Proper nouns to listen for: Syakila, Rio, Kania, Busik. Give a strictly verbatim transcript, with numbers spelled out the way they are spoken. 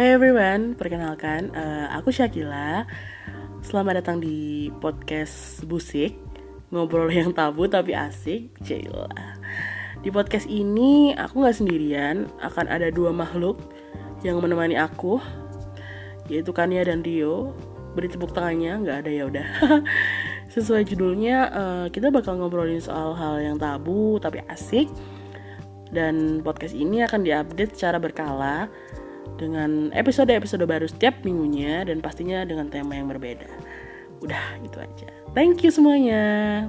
Hai everyone, perkenalkan uh, aku Syakila. Selamat datang di podcast Busik, ngobrol yang tabu tapi asik. Jaila. Di podcast ini aku nggak sendirian, akan ada dua makhluk yang menemani aku, yaitu Kania dan Rio. Beri tepuk tangannya, nggak ada ya udah. Sesuai judulnya, uh, kita bakal ngobrolin soal hal yang tabu tapi asik. Dan podcast ini akan diupdate secara berkala dengan episode-episode baru setiap minggunya, dan pastinya dengan tema yang berbeda. Udah, itu aja. Thank you semuanya.